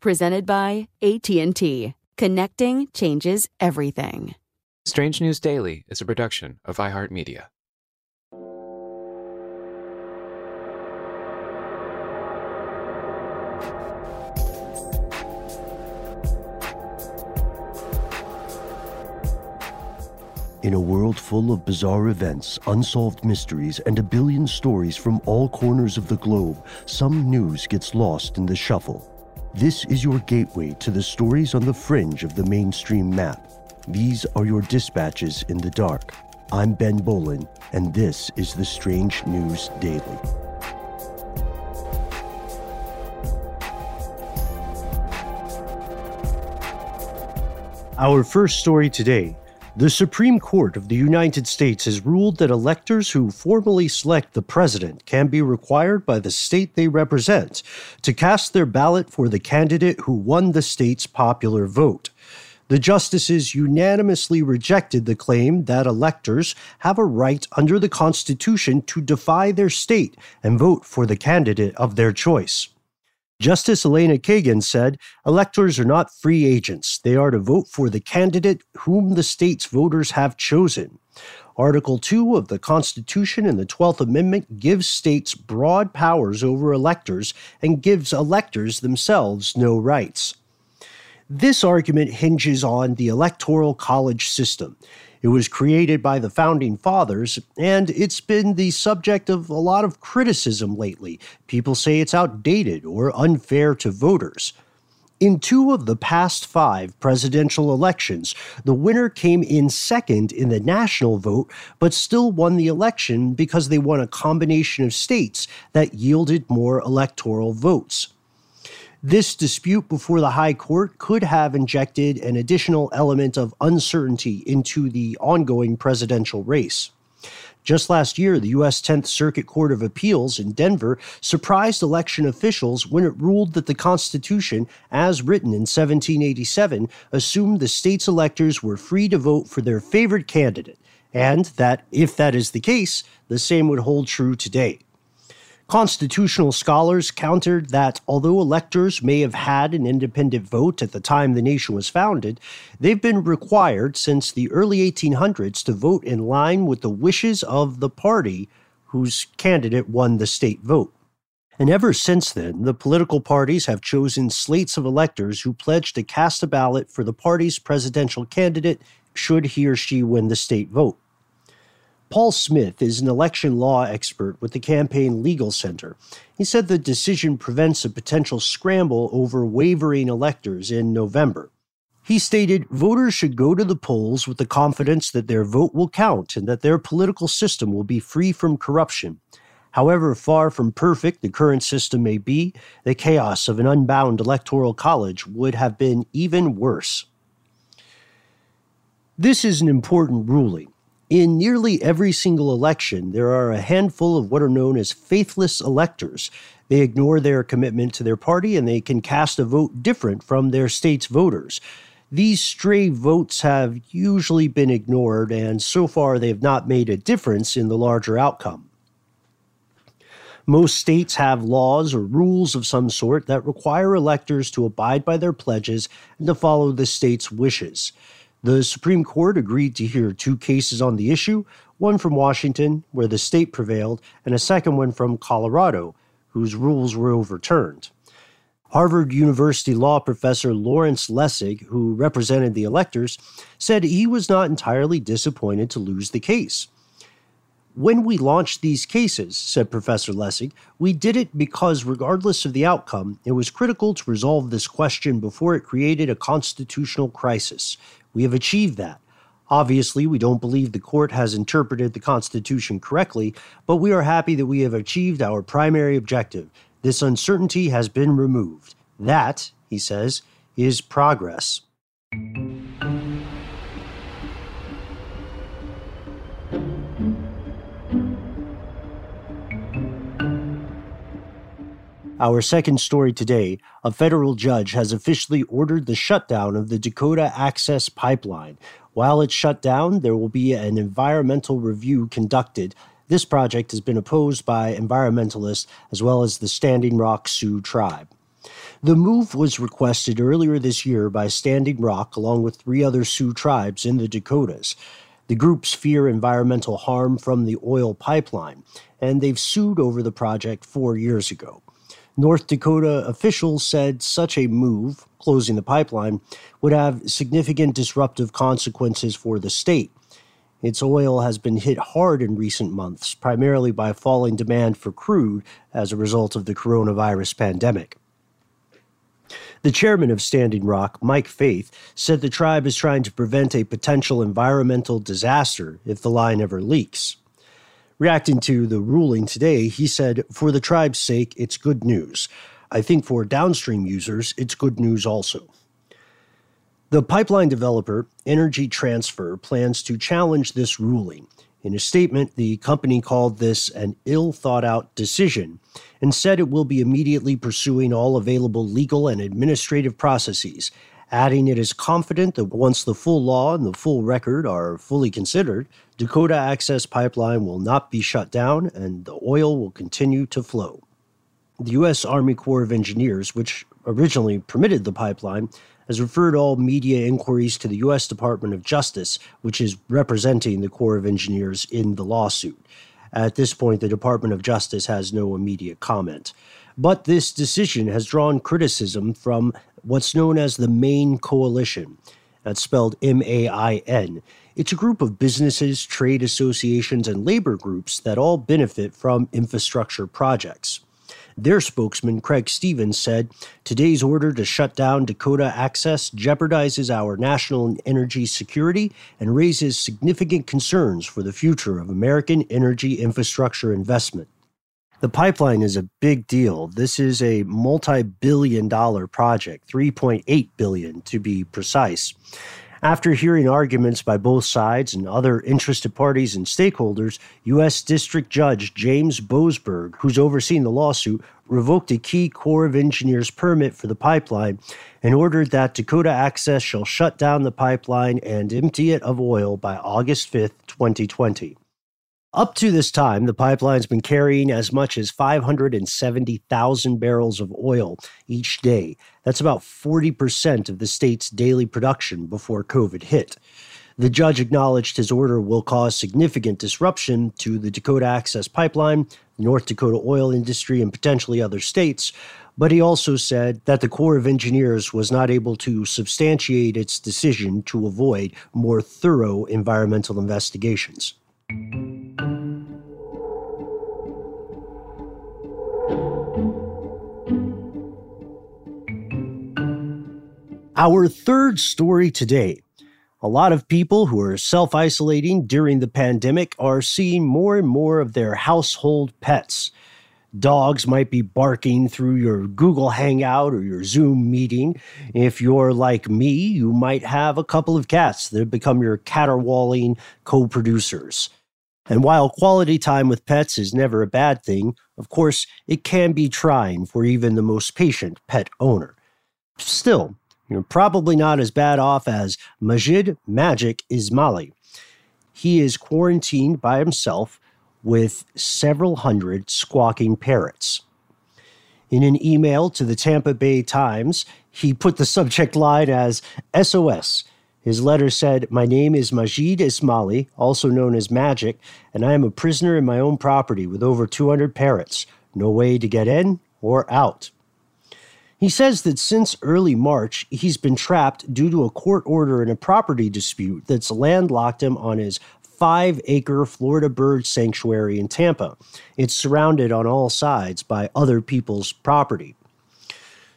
Presented by AT&T. Connecting changes everything. Strange News Daily is a production of iHeartMedia. In a world full of bizarre events, unsolved mysteries, and a billion stories from all corners of the globe, some news gets lost in the shuffle. This is your gateway to the stories on the fringe of the mainstream map. These are your dispatches in the dark. I'm Ben Bowlin, and this is the Strange News Daily. Our first story today. The Supreme Court of the United States has ruled that electors who formally select the president can be required by the state they represent to cast their ballot for the candidate who won the state's popular vote. The justices unanimously rejected the claim that electors have a right under the Constitution to defy their state and vote for the candidate of their choice. Justice Elena Kagan said, "Electors are not free agents. They are to vote for the candidate whom the state's voters have chosen." Article 2 of the Constitution and the 12th Amendment gives states broad powers over electors and gives electors themselves no rights. This argument hinges on the Electoral College system. It was created by the Founding Fathers, and it's been the subject of a lot of criticism lately. People say it's outdated or unfair to voters. In 2 of the past 5 presidential elections, the winner came in second in the national vote, but still won the election because they won a combination of states that yielded more electoral votes. This dispute before the High Court could have injected an additional element of uncertainty into the ongoing presidential race. Just last year, the U.S. 10th Circuit Court of Appeals in Denver surprised election officials when it ruled that the Constitution, as written in 1787, assumed the state's electors were free to vote for their favorite candidate, and that, if that is the case, the same would hold true today. Constitutional scholars countered that although electors may have had an independent vote at the time the nation was founded, they've been required since the early 1800s to vote in line with the wishes of the party whose candidate won the state vote. And ever since then, the political parties have chosen slates of electors who pledge to cast a ballot for the party's presidential candidate should he or she win the state vote. Paul Smith is an election law expert with the Campaign Legal Center. He said the decision prevents a potential scramble over wavering electors in November. He stated, "Voters should go to the polls with the confidence that their vote will count and that their political system will be free from corruption. However far from perfect the current system may be, the chaos of an unbound electoral college would have been even worse." This is an important ruling. In nearly every single election, there are a handful of what are known as faithless electors. They ignore their commitment to their party, and they can cast a vote different from their state's voters. These stray votes have usually been ignored, and so far they have not made a difference in the larger outcome. Most states have laws or rules of some sort that require electors to abide by their pledges and to follow the state's wishes. The Supreme Court agreed to hear two cases on the issue, one from Washington, where the state prevailed, and a second one from Colorado, whose rules were overturned. Harvard University law professor Lawrence Lessig, who represented the electors, said he was not entirely disappointed to lose the case. "When we launched these cases," said Professor Lessig, "we did it because regardless of the outcome, it was critical to resolve this question before it created a constitutional crisis. We have achieved that. Obviously, we don't believe the court has interpreted the Constitution correctly, but we are happy that we have achieved our primary objective. This uncertainty has been removed. That," he says, "is progress." Our second story today, a federal judge has officially ordered the shutdown of the Dakota Access Pipeline. While it's shut down, there will be an environmental review conducted. This project has been opposed by environmentalists as well as the Standing Rock Sioux Tribe. The move was requested earlier this year by Standing Rock along with three other Sioux tribes in the Dakotas. The groups fear environmental harm from the oil pipeline, and they've sued over the project 4 years ago. North Dakota officials said such a move, closing the pipeline, would have significant disruptive consequences for the state. Its oil has been hit hard in recent months, primarily by falling demand for crude as a result of the coronavirus pandemic. The chairman of Standing Rock, Mike Faith, said the tribe is trying to prevent a potential environmental disaster if the line ever leaks. Reacting to the ruling today, he said, "For the tribe's sake, it's good news. I think for downstream users, it's good news also." The pipeline developer, Energy Transfer, plans to challenge this ruling. In a statement, the company called this an ill-thought-out decision and said it will be immediately pursuing all available legal and administrative processes, adding it is confident that once the full law and the full record are fully considered, Dakota Access Pipeline will not be shut down and the oil will continue to flow. The U.S. Army Corps of Engineers, which originally permitted the pipeline, has referred all media inquiries to the U.S. Department of Justice, which is representing the Corps of Engineers in the lawsuit. At this point, the Department of Justice has no immediate comment. But this decision has drawn criticism from what's known as the Maine Coalition. That's spelled M-A-I-N. It's a group of businesses, trade associations, and labor groups that all benefit from infrastructure projects. Their spokesman, Craig Stevens, said, "Today's order to shut down Dakota Access jeopardizes our national energy security and raises significant concerns for the future of American energy infrastructure investment." The pipeline is a big deal. This is a multi-billion-dollar project, $3.8 billion to be precise. After hearing arguments by both sides and other interested parties and stakeholders, U.S. District Judge James Bosberg, who's overseeing the lawsuit, revoked a key Corps of Engineers permit for the pipeline and ordered that Dakota Access shall shut down the pipeline and empty it of oil by August 5, 2020. Up to this time, the pipeline's been carrying as much as 570,000 barrels of oil each day. That's about 40% of the state's daily production before COVID hit. The judge acknowledged his order will cause significant disruption to the Dakota Access Pipeline, the North Dakota oil industry, and potentially other states, but he also said that the Corps of Engineers was not able to substantiate its decision to avoid more thorough environmental investigations. Our third story today. A lot of people who are self-isolating during the pandemic are seeing more and more of their household pets. Dogs might be barking through your Google Hangout or your Zoom meeting. If you're like me, you might have a couple of cats that have become your caterwauling co-producers. And while quality time with pets is never a bad thing, of course, it can be trying for even the most patient pet owner. Still, you're probably not as bad off as Majid Magic Ismaili. He is quarantined by himself with several hundred squawking parrots. In an email to the Tampa Bay Times, he put the subject line as SOS. His letter said, "My name is Majid Ismaili, also known as Magic, and I am a prisoner in my own property with over 200 parrots. No way to get in or out." He says that since early March, he's been trapped due to a court order in a property dispute that's landlocked him on his 5-acre Florida bird sanctuary in Tampa. It's surrounded on all sides by other people's property.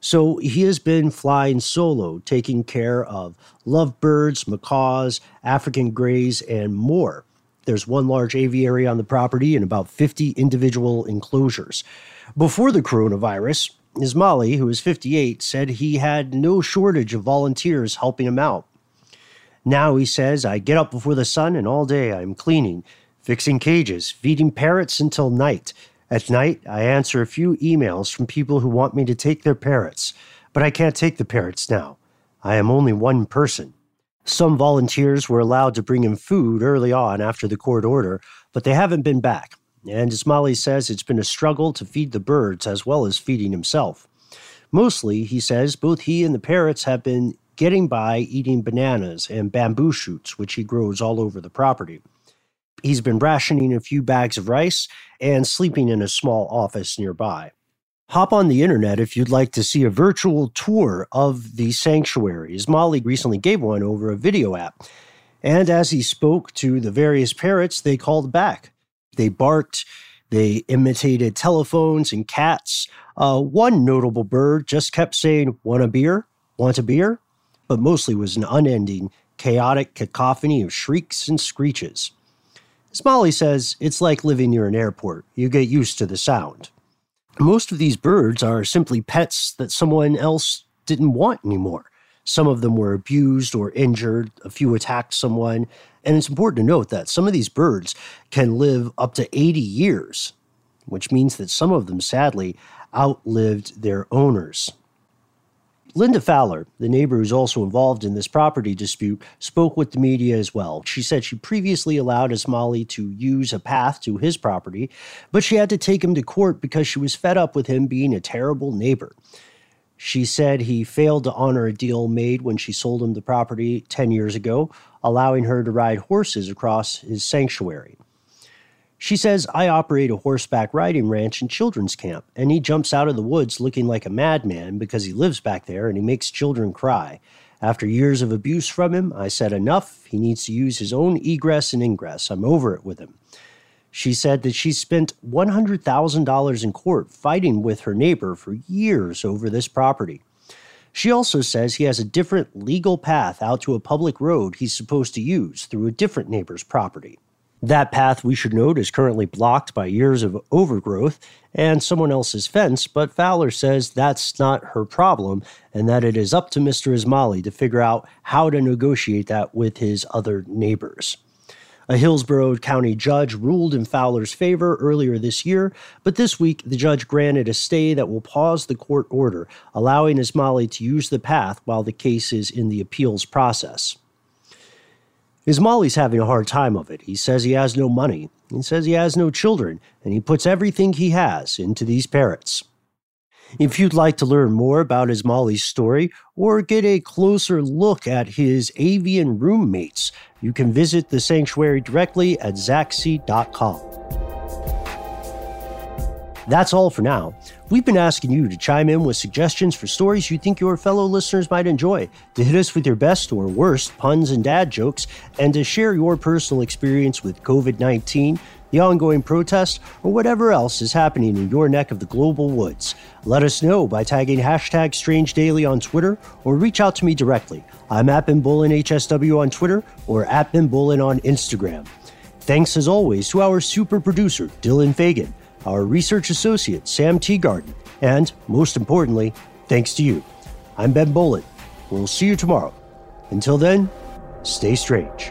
So he has been flying solo, taking care of lovebirds, macaws, African greys, and more. There's one large aviary on the property and about 50 individual enclosures. Before the coronavirus, Ismaili, who is 58, said he had no shortage of volunteers helping him out. Now, he says, "I get up before the sun and all day I am cleaning, fixing cages, feeding parrots until night. At night, I answer a few emails from people who want me to take their parrots, but I can't take the parrots now. I am only one person." Some volunteers were allowed to bring him food early on after the court order, but they haven't been back. And Ismaili says it's been a struggle to feed the birds as well as feeding himself. Mostly, he says, both he and the parrots have been getting by eating bananas and bamboo shoots, which he grows all over the property. He's been rationing a few bags of rice and sleeping in a small office nearby. Hop on the internet if you'd like to see a virtual tour of the sanctuary. Ismaili recently gave one over a video app. And as he spoke to the various parrots, they called back. They barked, they imitated telephones and cats. One notable bird just kept saying, want a beer, but mostly was an unending, chaotic cacophony of shrieks and screeches. Ismaili says it's like living near an airport. You get used to the sound. Most of these birds are simply pets that someone else didn't want anymore. Some of them were abused or injured. A few attacked someone. And it's important to note that some of these birds can live up to 80 years, which means that some of them, sadly, outlived their owners. Linda Fowler, the neighbor who's also involved in this property dispute, spoke with the media as well. She said she previously allowed Ismaili to use a path to his property, but she had to take him to court because she was fed up with him being a terrible neighbor. She said he failed to honor a deal made when she sold him the property 10 years ago, allowing her to ride horses across his sanctuary. She says, "I operate a horseback riding ranch and children's camp, and he jumps out of the woods looking like a madman because he lives back there and he makes children cry. After years of abuse from him, I said enough. He needs to use his own egress and ingress. I'm over it with him." She said that she spent $100,000 in court fighting with her neighbor for years over this property. She also says he has a different legal path out to a public road he's supposed to use through a different neighbor's property. That path, we should note, is currently blocked by years of overgrowth and someone else's fence, but Fowler says that's not her problem and that it is up to Mr. Ismaili to figure out how to negotiate that with his other neighbors. A Hillsborough County judge ruled in Fowler's favor earlier this year, but this week the judge granted a stay that will pause the court order, allowing Ismaili to use the path while the case is in the appeals process. Ismaili's having a hard time of it. He says he has no money, he says he has no children, and he puts everything he has into these parrots. If you'd like to learn more about Ismaili's story or get a closer look at his avian roommates, you can visit the sanctuary directly at zaxi.com. That's all for now. We've been asking you to chime in with suggestions for stories you think your fellow listeners might enjoy, to hit us with your best or worst puns and dad jokes, and to share your personal experience with COVID-19, the ongoing protests, or whatever else is happening in your neck of the global woods. Let us know by tagging #StrangeDaily on Twitter or reach out to me directly. I'm at Ben Bowlin HSW on Twitter or at Ben Bowlin on Instagram. Thanks as always to our super producer, Dylan Fagan, our research associate, Sam Teagarden, and most importantly, thanks to you. I'm Ben Bowlin. We'll see you tomorrow. Until then, stay strange.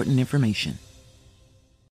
information.